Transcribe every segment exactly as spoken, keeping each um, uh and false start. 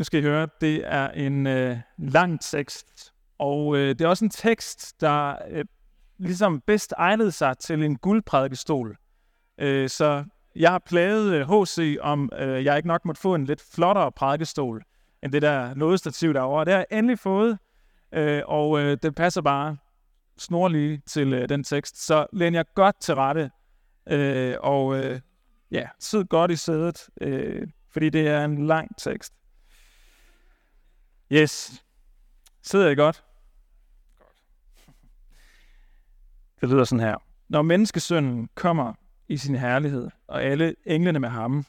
Nu skal I høre, det er en øh, lang tekst, og øh, det er også en tekst, der øh, ligesom bedst egnede sig til en guldprædikestol. Øh, så jeg har plaget H C om, øh, jeg ikke nok måtte få en lidt flottere prædikestol, end det der lodestativ derovre. Det har jeg endelig fået, øh, og øh, det passer bare snorlige til øh, den tekst. Så læn jeg godt til rette, øh, og øh, ja, sid godt i sædet, øh, fordi det er en lang tekst. Yes. Sidder I godt? Godt. Det lyder sådan her. Når menneskesønnen kommer i sin herlighed, og alle englene med ham,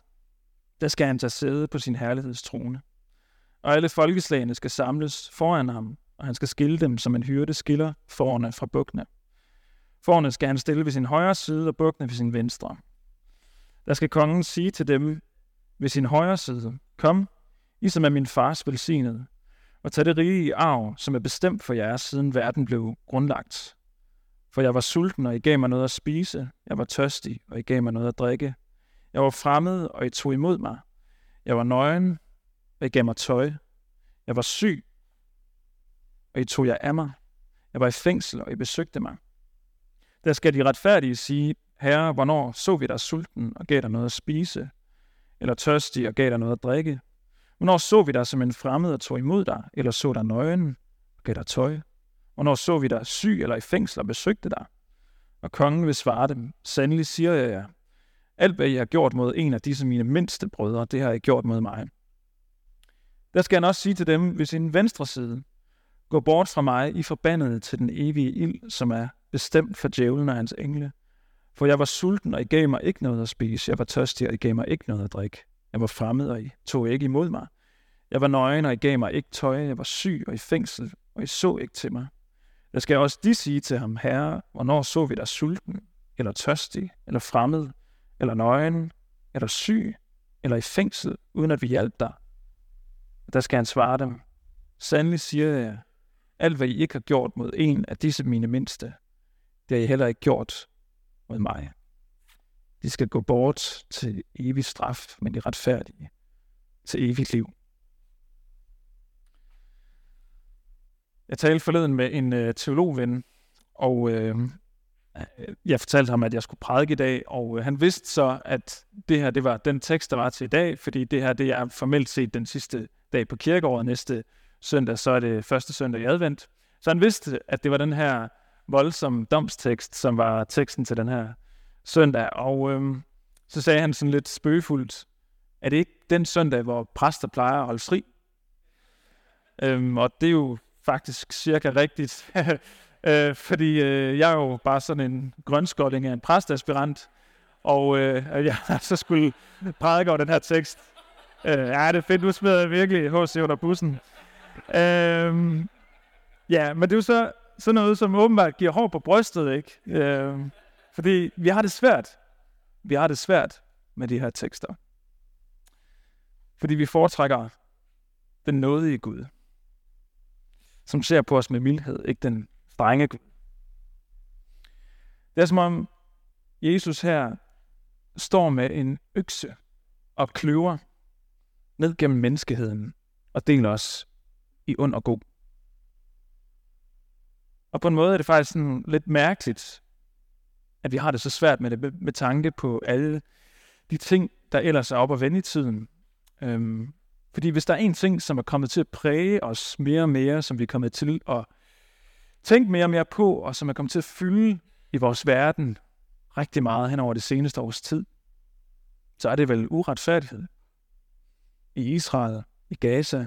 der skal han tage sæde på sin herlighedstrone. Og alle folkeslagene skal samles foran ham, og han skal skille dem, som en hyrde skiller fårene fra bukkene. Fårene skal han stille ved sin højre side, og bukkene ved sin venstre. Der skal kongen sige til dem ved sin højre side, kom, I som er min fars velsignede, og tag det rige i arv, som er bestemt for jer, siden verden blev grundlagt. For jeg var sulten, og I gav mig noget at spise. Jeg var tørstig, og I gav mig noget at drikke. Jeg var fremmed, og I tog imod mig. Jeg var nøgen, og I gav mig tøj. Jeg var syg, og I tog jer af mig. Jeg var i fængsel, og I besøgte mig. Der skal de retfærdige sige, Herre, hvornår så vi dig sulten, og gav dig noget at spise? Eller tørstig, og gav dig noget at drikke? Hvornår så vi dig som en fremmed og tog imod dig, eller så dig nøgen og gav dig tøj? Hvornår så vi dig syg eller i fængsel og besøgte dig? Og kongen vil svare dem, sandelig siger jeg jer, alt hvad I har gjort mod en af disse mine mindste brødre, det har I gjort mod mig. Der skal han også sige til dem ved sin venstre side, gå bort fra mig, I forbandede til den evige ild, som er bestemt for djævlen og hans engle. For jeg var sulten, og I gav mig ikke noget at spise, jeg var tørstig, og I gav mig ikke noget at drikke. Jeg var fremmed, og I tog ikke imod mig. Jeg var nøgen, og I gav mig ikke tøj. Jeg var syg og i fængsel, og I så ikke til mig. Der skal også de sige til ham, Herre, hvornår så vi dig sulten, eller tørstig, eller fremmed, eller nøgen, eller syg, eller i fængsel, uden at vi hjalp dig? Og der skal han svare dem, sandelig siger jeg, alt hvad I ikke har gjort mod en af disse mine mindste, det har I heller ikke gjort mod mig. De skal gå bort til evig straf, men de retfærdige til evigt liv. Jeg talte forleden med en øh, teologven, og øh, jeg fortalte ham, at jeg skulle prædike i dag, og øh, han vidste så, at det her det var den tekst, der var til i dag, fordi det her det er formelt set den sidste dag på kirkeåret, næste søndag, så er det første søndag i advent. Så han vidste, at det var den her voldsomme domstekst, som var teksten til den her søndag, og øhm, så sagde han sådan lidt spøgefuldt, er det ikke den søndag, hvor præster plejer at holde fri? Øhm, og det er jo faktisk cirka rigtigt, øh, fordi øh, jeg er jo bare sådan en grønskolding af en præstaspirant, og øh, jeg så skulle prædike over den her tekst. Øh, ja, det er fedt, nu smider jeg virkelig H C under bussen. Øh, ja, men det er jo så sådan noget, som åbenbart giver hår på brystet, ikke? Øh, Fordi vi har det svært. Vi har det svært med de her tekster. Fordi vi foretrækker den nådige Gud, som ser på os med mildhed, ikke den strenge Gud. Det er som om Jesus her står med en økse og kløver ned gennem menneskeheden og deler os i ond og god. Og på en måde er det faktisk sådan lidt mærkeligt, at vi har det så svært med det, med tanke på alle de ting, der ellers er op og vende i tiden. Øhm, fordi hvis der er en ting, som er kommet til at præge os mere og mere, som vi er kommet til at tænke mere og mere på, og som er kommet til at fylde i vores verden rigtig meget hen over det seneste års tid, så er det vel uretfærdighed. I Israel, i Gaza,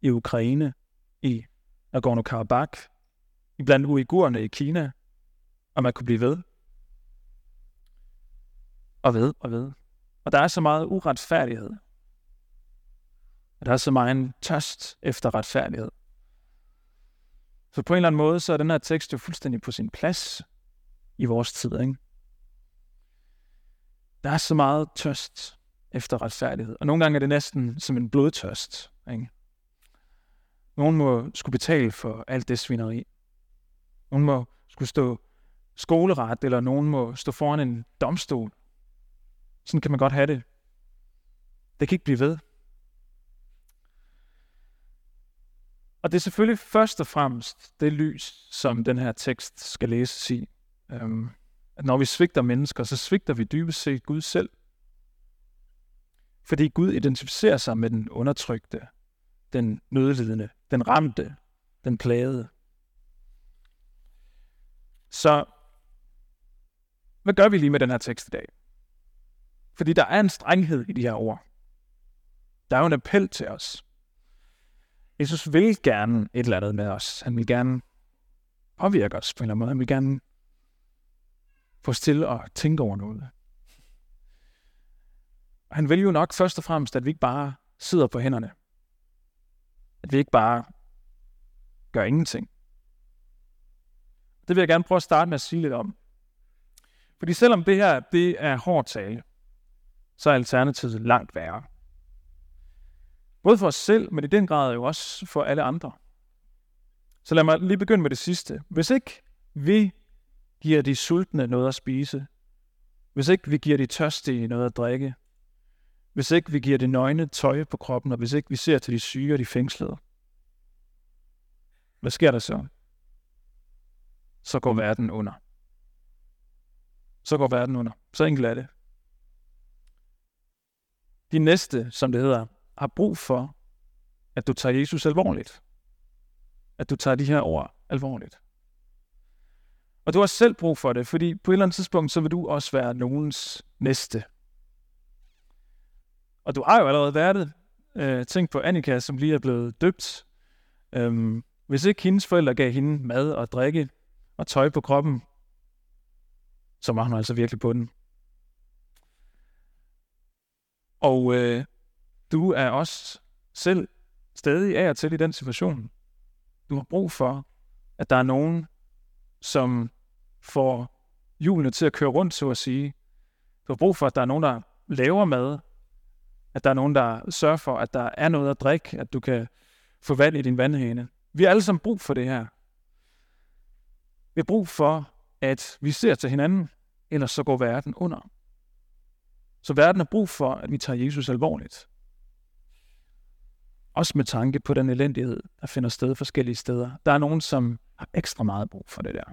i Ukraine, i Nagorno-Karabakh, i blandt uigurerne i Kina, og man kunne blive ved. Og ved, og ved. Og der er så meget uretfærdighed. Og der er så meget en tørst efter retfærdighed. Så på en eller anden måde, så er den her tekst jo fuldstændig på sin plads i vores tid, ikke? Der er så meget tørst efter retfærdighed. Og nogle gange er det næsten som en blodtørst, ikke? Nogen må skulle betale for alt det svineri. Nogen må skulle stå skoleret, eller nogen må stå foran en domstol. Sådan kan man godt have det. Det kan ikke blive ved. Og det er selvfølgelig først og fremmest det lys, som den her tekst skal læses i. Øhm, at når vi svigter mennesker, så svigter vi dybest set Gud selv. Fordi Gud identificerer sig med den undertrykte, den nødlidende, den ramte, den plagede. Så hvad gør vi lige med den her tekst i dag? Fordi der er en strenghed i de her ord. Der er jo en appel til os. Jesus vil gerne et eller andet med os. Han vil gerne påvirke os på en eller anden måde. Han vil gerne få os til at tænke over noget. Og han vil jo nok først og fremmest, at vi ikke bare sidder på hænderne. At vi ikke bare gør ingenting. Det vil jeg gerne prøve at starte med at sige lidt om. Fordi selvom det her det er hård tale, så er alternativet langt værre. Både for os selv, men i den grad jo også for alle andre. Så lad mig lige begynde med det sidste. Hvis ikke vi giver de sultne noget at spise, hvis ikke vi giver de tørstige noget at drikke, hvis ikke vi giver de nøgne tøj på kroppen, og hvis ikke vi ser til de syge og de fængslede, hvad sker der så? Så går verden under. Så går verden under. Så enkelt er det. De næste, som det hedder, har brug for, at du tager Jesus alvorligt. At du tager de her ord alvorligt. Og du har selv brug for det, fordi på et eller andet tidspunkt, så vil du også være nogens næste. Og du har jo allerede været det. Øh, tænk på Annika, som lige er blevet døbt. Øhm, hvis ikke hendes forældre gav hende mad og drikke og tøj på kroppen, så var hun altså virkelig på den. Og øh, du er også selv stadig af og til i den situation. Du har brug for, at der er nogen, som får hjulene til at køre rundt, så at sige. Du har brug for, at der er nogen, der laver mad. At der er nogen, der sørger for, at der er noget at drikke. At du kan få vand i din vandhane. Vi har alle sammen brug for det her. Vi har brug for, at vi ser til hinanden, ellers så går verden under. Så verden har brug for, at vi tager Jesus alvorligt. Også med tanke på den elendighed, der finder sted forskellige steder. Der er nogen, som har ekstra meget brug for det der.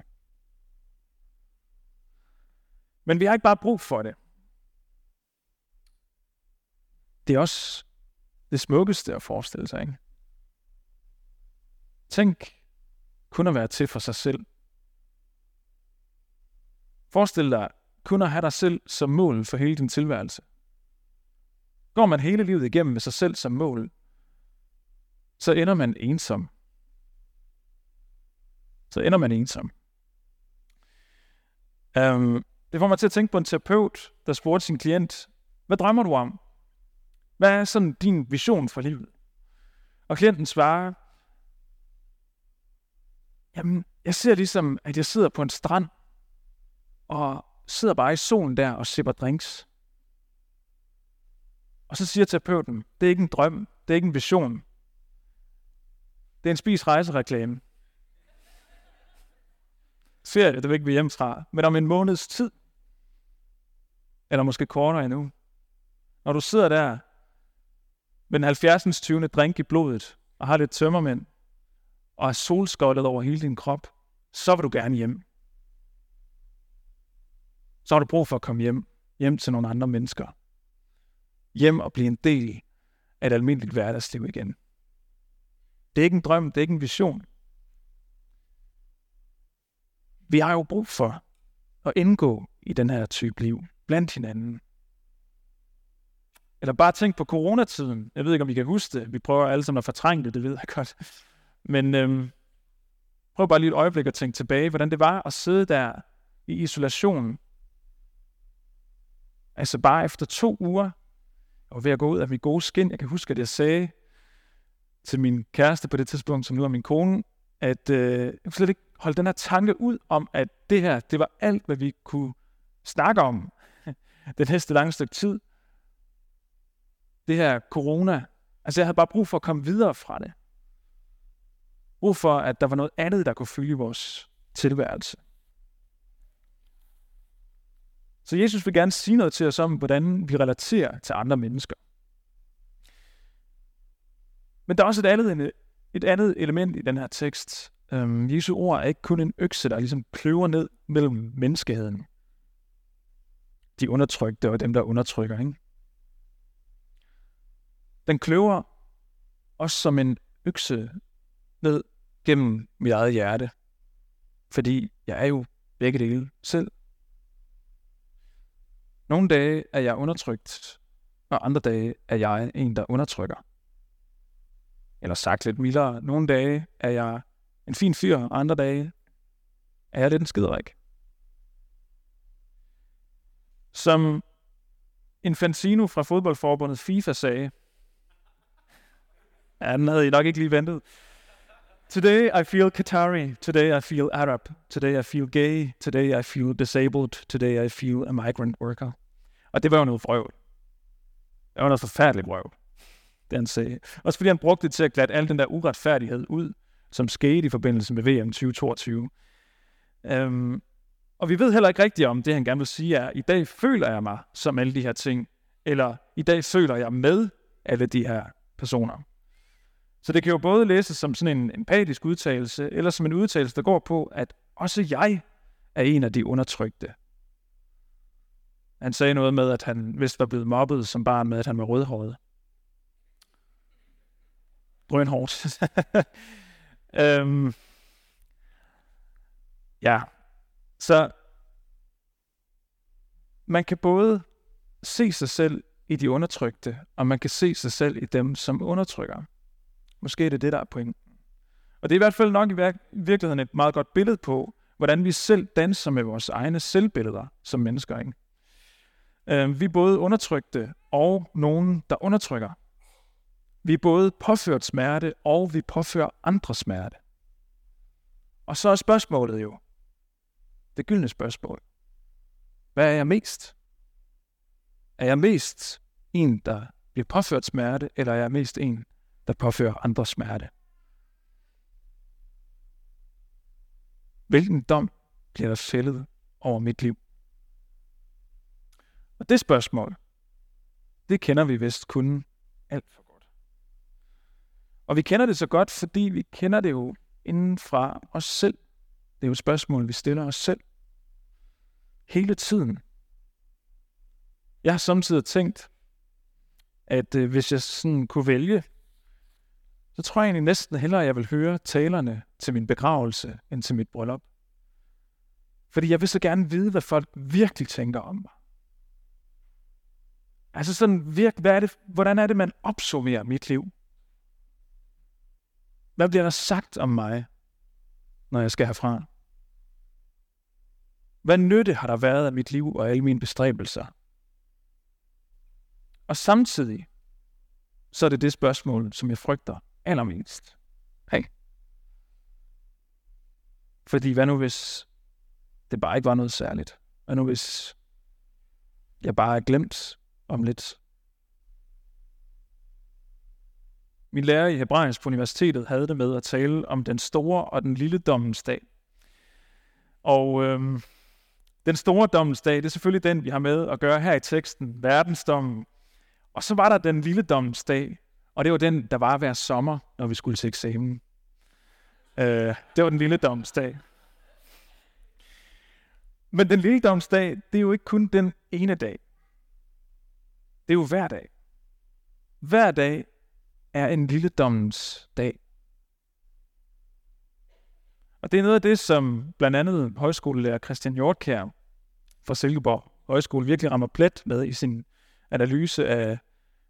Men vi har ikke bare brug for det. Det er også det smukkeste at forestille sig, ikke? Tænk kun at være til for sig selv. Forestil dig kun at have dig selv som mål for hele din tilværelse. Går man hele livet igennem med sig selv som mål, så ender man ensom. Så ender man ensom. Um, det får mig til at tænke på en terapeut, der spurgte sin klient, hvad drømmer du om? Hvad er sådan din vision for livet? Og klienten svarer, jamen, jeg ser ligesom, at jeg sidder på en strand, og sidder bare i solen der og sipper drinks. Og så siger terapeuten, det er ikke en drøm, det er ikke en vision. Det er en spis-rejse-reklame. Ferie, det vil ikke vi hjemmefra, men om en måneds tid, eller måske kortere endnu, når du sidder der med den halvfjerdsindstyvende drink i blodet, og har lidt tømmermænd, og er solskoldet over hele din krop, så vil du gerne hjem. Så har du brug for at komme hjem, hjem til nogle andre mennesker. Hjem og blive en del af et almindeligt hverdagsliv igen. Det er ikke en drøm, det er ikke en vision. Vi har jo brug for at indgå i den her type liv, blandt hinanden. Eller bare tænk på coronatiden. Jeg ved ikke, om I kan huske det. Vi prøver alle sammen at fortrænge det, det ved jeg godt. Men øhm, prøv bare lige et øjeblik at tænke tilbage, hvordan det var at sidde der i isolation. Altså bare efter to uger, jeg var ved at gå ud af mit gode skin. Jeg kan huske, at jeg sagde til min kæreste på det tidspunkt, som nu er min kone, at øh, jeg kunne slet ikke holde den her tanke ud om, at det her, det var alt, hvad vi kunne snakke om det næste lange stykke tid. Det her corona. Altså jeg havde bare brug for at komme videre fra det. Brug for, at der var noget andet, der kunne fylde vores tilværelse. Så Jesus vil gerne sige noget til os om, hvordan vi relaterer til andre mennesker. Men der er også et andet Et andet element i den her tekst, øhm, Jesu ord er ikke kun en økse, der ligesom kløver ned mellem menneskeheden. De undertrykte og dem, der undertrykker, ikke? Den kløver også som en økse ned gennem mit eget hjerte, fordi jeg er jo begge dele selv. Nogle dage er jeg undertrykt, og andre dage er jeg en, der undertrykker. Eller sagt lidt mildere, nogle dage er jeg en fin fyr, og andre dage er jeg lidt en skiderik. Som Infantino fra fodboldforbundet FIFA sagde, ja, den havde I nok ikke lige ventet. Today I feel Qatari, today I feel Arab, today I feel gay, today I feel disabled, today I feel a migrant worker. Og det var jo noget vrøvl. Det var noget forfærdeligt vrøvl, det han sagde. Også fordi han brugte det til at glatte al den der uretfærdighed ud, som skete i forbindelse med V M tyve toogtyve. Um, og vi ved heller ikke rigtigt om det, han gerne vil sige er, i dag føler jeg mig som alle de her ting, eller i dag føler jeg med alle de her personer. Så det kan jo både læses som sådan en empatisk udtalelse, eller som en udtalelse, der går på, at også jeg er en af de undertrykte. Han sagde noget med, at han vist var blevet mobbet som barn med, at han var rødhåret. Grønhårdt. øhm. Ja, så man kan både se sig selv i de undertrykte, og man kan se sig selv i dem, som undertrykker. Måske er det det, der er pointen. Og det er i hvert fald nok i virkeligheden et meget godt billede på, hvordan vi selv danser med vores egne selvbilleder som mennesker, ikke? Øh, vi er både undertrykte og nogen, der undertrykker. Vi er både påført smerte, og vi påfører andre smerte. Og så er spørgsmålet jo, det gyldne spørgsmål, hvad er jeg mest? Er jeg mest en, der bliver påført smerte, eller er jeg mest en, der påfører andre smerte? Hvilken dom bliver der fældet over mit liv? Og det spørgsmål, det kender vi vist kun alt for godt. Og vi kender det så godt, fordi vi kender det jo inden fra os selv. Det er jo et spørgsmål, vi stiller os selv hele tiden. Jeg har samtidig tænkt, at øh, hvis jeg sådan kunne vælge, så tror jeg egentlig næsten hellere, at jeg vil høre talerne til min begravelse, end til mit bryllup. Fordi jeg vil så gerne vide, hvad folk virkelig tænker om mig. Altså sådan, virk, hvad er det, hvordan er det, man opsummerer mit liv? Hvad bliver der sagt om mig, når jeg skal herfra? Hvad nytte har der været af mit liv og alle mine bestræbelser? Og samtidig, så er det det spørgsmål, som jeg frygter allermindst. Hey. Fordi hvad nu hvis det bare ikke var noget særligt? Hvad nu hvis jeg bare er glemt om lidt? Min lærer i hebraisk på universitetet havde det med at tale om den store og den lille dommens dag. Og øhm, den store dommens dag, det er selvfølgelig den, vi har med at gøre her i teksten, verdensdommen. Og så var der den lille dommens dag, og det var den, der var hver sommer, når vi skulle til eksamen. Øh, det var den lille dommens dag. Men den lille dommens dag, det er jo ikke kun den ene dag. Det er jo hver dag. Hver dag er en lille dommens dag. Og det er noget af det, som blandt andet højskolelærer Christian Hjortkær fra Silkeborg Højskole virkelig rammer plet med i sin analyse af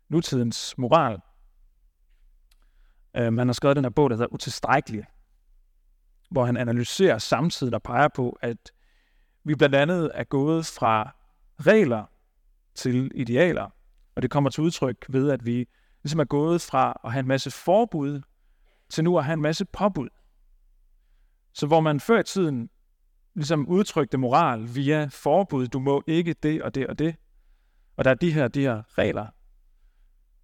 nutidens moral. Um, han har skrevet den her bog, der hedder Utilstrækkelige, hvor han analyserer samtidig og peger på, at vi blandt andet er gået fra regler til idealer, og det kommer til udtryk ved, at vi ligesom er gået fra at have en masse forbud til nu at have en masse påbud. Så hvor man før i tiden ligesom udtrykte moral via forbud, du må ikke det og det og det, og der er de her, de her regler,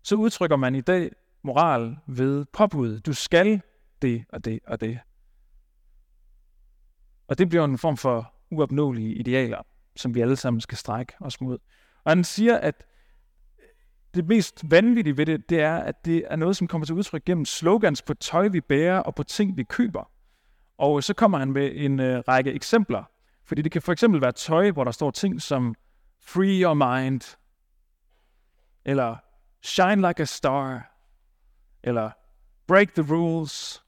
så udtrykker man i dag moral ved påbud. Du skal det og det og det. Og det bliver en form for uopnåelige idealer, som vi alle sammen skal strække os mod. Og han siger, at det mest vanvittige ved det, det er, at det er noget, som kommer til udtryk gennem slogans på tøj, vi bærer og på ting, vi køber. Og så kommer han med en øh, række eksempler. Fordi det kan for eksempel være tøj, hvor der står ting som free your mind, eller shine like a star, eller break the rules.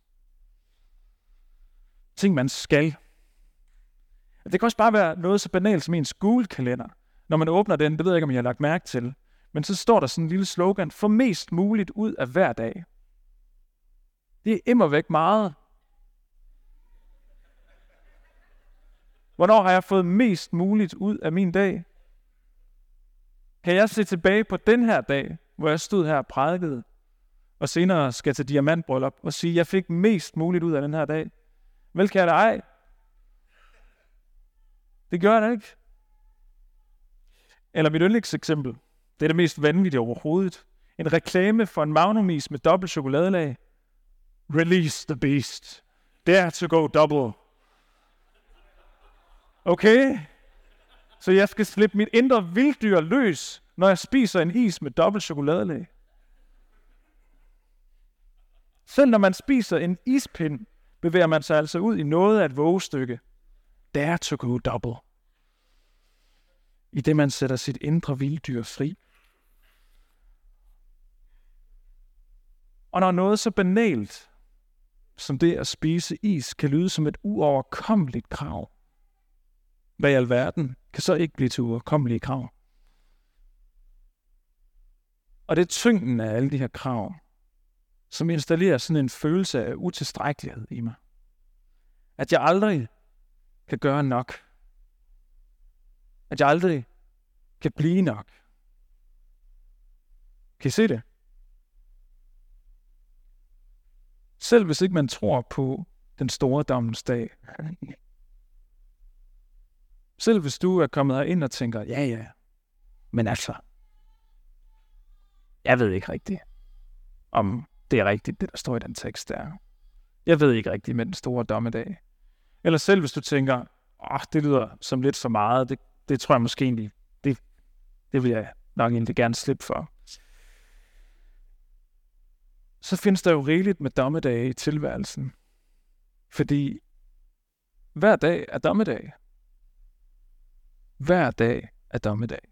Ting, man skal. Det kan også bare være noget så banalt som ens Google-kalender. Når man åbner den, det ved jeg ikke, om jeg har lagt mærke til, men så står der sådan en lille slogan, for mest muligt ud af hver dag. Det er immervæk meget. Hvornår har jeg fået mest muligt ud af min dag? Kan jeg se tilbage på den her dag, hvor jeg stod her og prædikede, og senere skal til diamantbryllup og sige, jeg fik mest muligt ud af den her dag? Vel kan jeg da ej. Det gør jeg ikke. Eller mit yndlingseksempel. Det er det mest vanvittige overhovedet. En reklame for en magnumis med dobbelt chokoladelag. Release the beast. Dare to go double. Okay. Så jeg skal slippe mit indre vilddyr løs, når jeg spiser en is med dobbelt chokoladelag. Selv når man spiser en ispind, bevæger man sig altså ud i noget af et vovestykke. Dare to go double. I det man sætter sit indre vilddyr fri. Og når noget så banalt, som det at spise is, kan lyde som et uoverkommeligt krav, hvad i alverden kan så ikke blive til uoverkommelige krav? Og det er tyngden af alle de her krav, som installerer sådan en følelse af utilstrækkelighed i mig. At jeg aldrig kan gøre nok. At jeg aldrig kan blive nok. Kan I se det? Selv hvis ikke man tror på den store dommens dag. Selv hvis du er kommet herind og tænker, ja ja, men altså, jeg ved ikke rigtigt, om det er rigtigt, det der står i den tekst der. Jeg ved ikke rigtigt med den store dommedag. Eller selv hvis du tænker, åh, det lyder som lidt for meget, det, det tror jeg måske egentlig, det, det vil jeg nok egentlig gerne slippe for. Så findes der jo rigeligt med dommedage i tilværelsen. Fordi hver dag er dommedag. Hver dag er dommedag.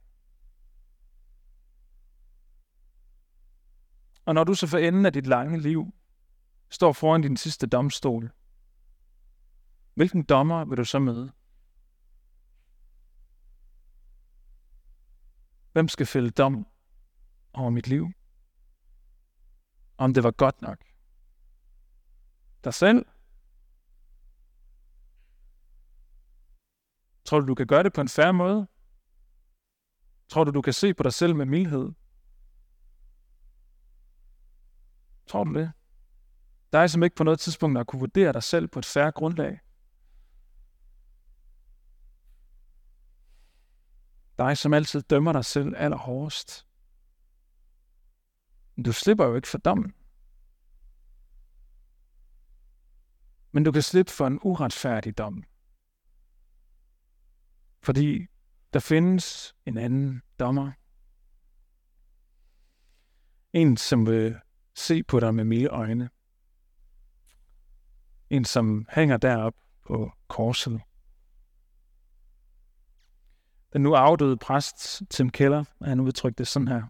Og når du så for enden af dit lange liv står foran din sidste domstol, hvilken dommer vil du så møde? Hvem skal fælde dom over mit liv? Om det var godt nok? Dig selv? Tror du, du kan gøre det på en fair måde? Tror du, du kan se på dig selv med mildhed? Tror du det? Dig, som ikke på noget tidspunkt har kunne vurdere dig selv på et fair grundlag. Dig, som altid dømmer dig selv allerhårdest. Du slipper jo ikke for dommen. Men du kan slippe for en uretfærdig dom. Fordi der findes en anden dommer. En, som vil se på dig med milde øjne. En, som hænger derop på korset. Den nu afdøde præst, Tim Keller, han udtrykte det sådan her.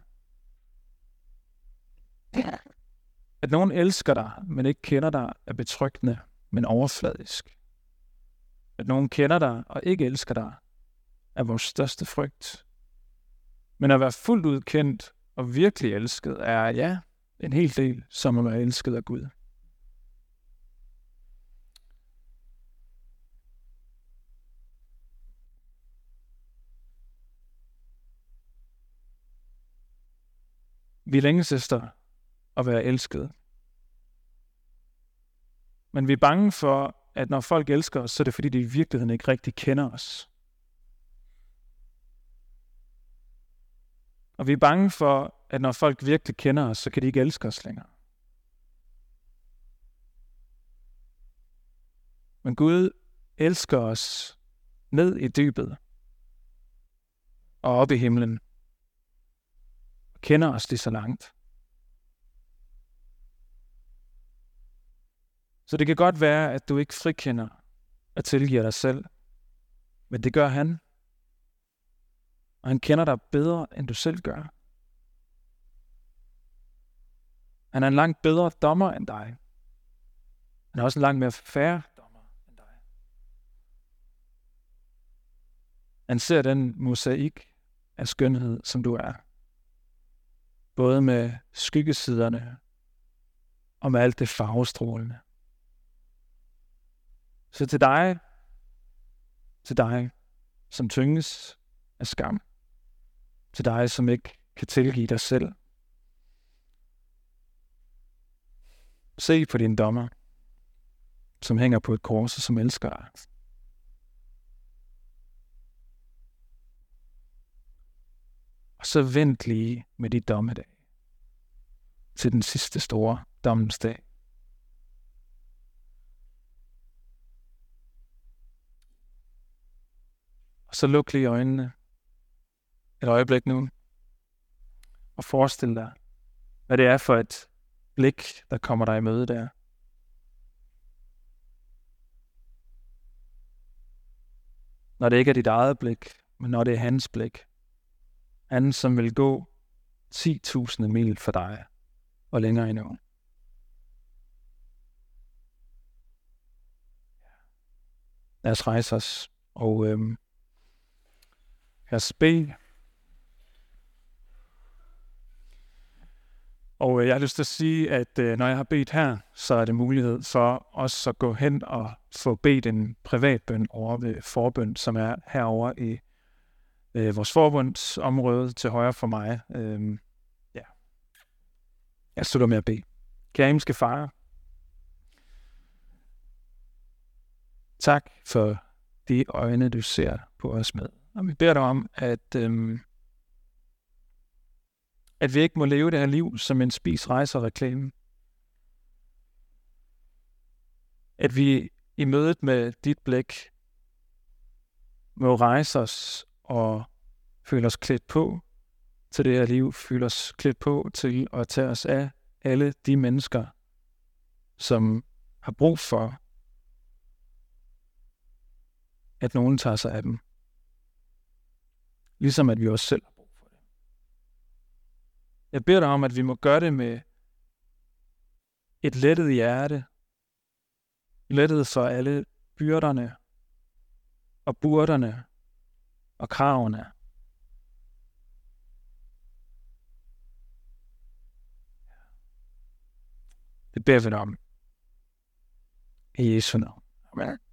At nogen elsker dig, men ikke kender dig, er betryggende, men overfladisk. At nogen kender dig og ikke elsker dig, er vores største frygt. Men at være fuldt ud kendt og virkelig elsket er, ja, en hel del, som at være elsket af Gud. Vi længes efter at være elskede. Men vi er bange for, at når folk elsker os, så er det fordi, de i virkeligheden ikke rigtig kender os. Og vi er bange for, at når folk virkelig kender os, så kan de ikke elske os længere. Men Gud elsker os ned i dybet og op i himlen. kender os det så langt. Så det kan godt være, at du ikke frikender at tilgive dig selv, men det gør han. Og han kender dig bedre, end du selv gør. Han er en langt bedre dommer end dig. Han er også en langt mere fair dommer end dig. Han ser den mosaik af skønhed, som du er. Både med skyggesiderne og med alt det farvestrålende. Så til dig, til dig, som tynges af skam. Til dig, som ikke kan tilgive dig selv. Se på din dommer, som hænger på et kors og som elsker dig. Og så vent lige med de dommedag til den sidste store dommens dag. Og så luk lige øjnene et øjeblik nu og forestil dig, hvad det er for et blik, der kommer dig i møde der. Når det ikke er dit eget blik, men når det er hans blik. Han, som vil gå ti tusind mil for dig og længere endnu. Lad os rejse os og øhm, lad os bede. Og øh, jeg har lyst til at sige, at øh, når jeg har bedt her, så er det mulighed for også at gå hen og få bedt en privatbøn over ved forbøn, som er herover i øh, vores forbundsområde til højre for mig. Øh, ja. Jeg slutter med at bede. Kære himmelske Far, tak for de øjne, du ser på os med. Og vi beder dig om, at... Øh, at vi ikke må leve det her liv som en spis, rejse og reklame. At vi i mødet med dit blik må rejse os og føle os klædt på til det her liv, føle os klædt på til at tage os af alle de mennesker, som har brug for, at nogen tager sig af dem. Ligesom at vi også selv. Jeg beder dig om, at vi må gøre det med et lettet hjerte, lettet for alle byrderne og burderne og kravene. Det beder vi dig om. I Jesu navn. Amen.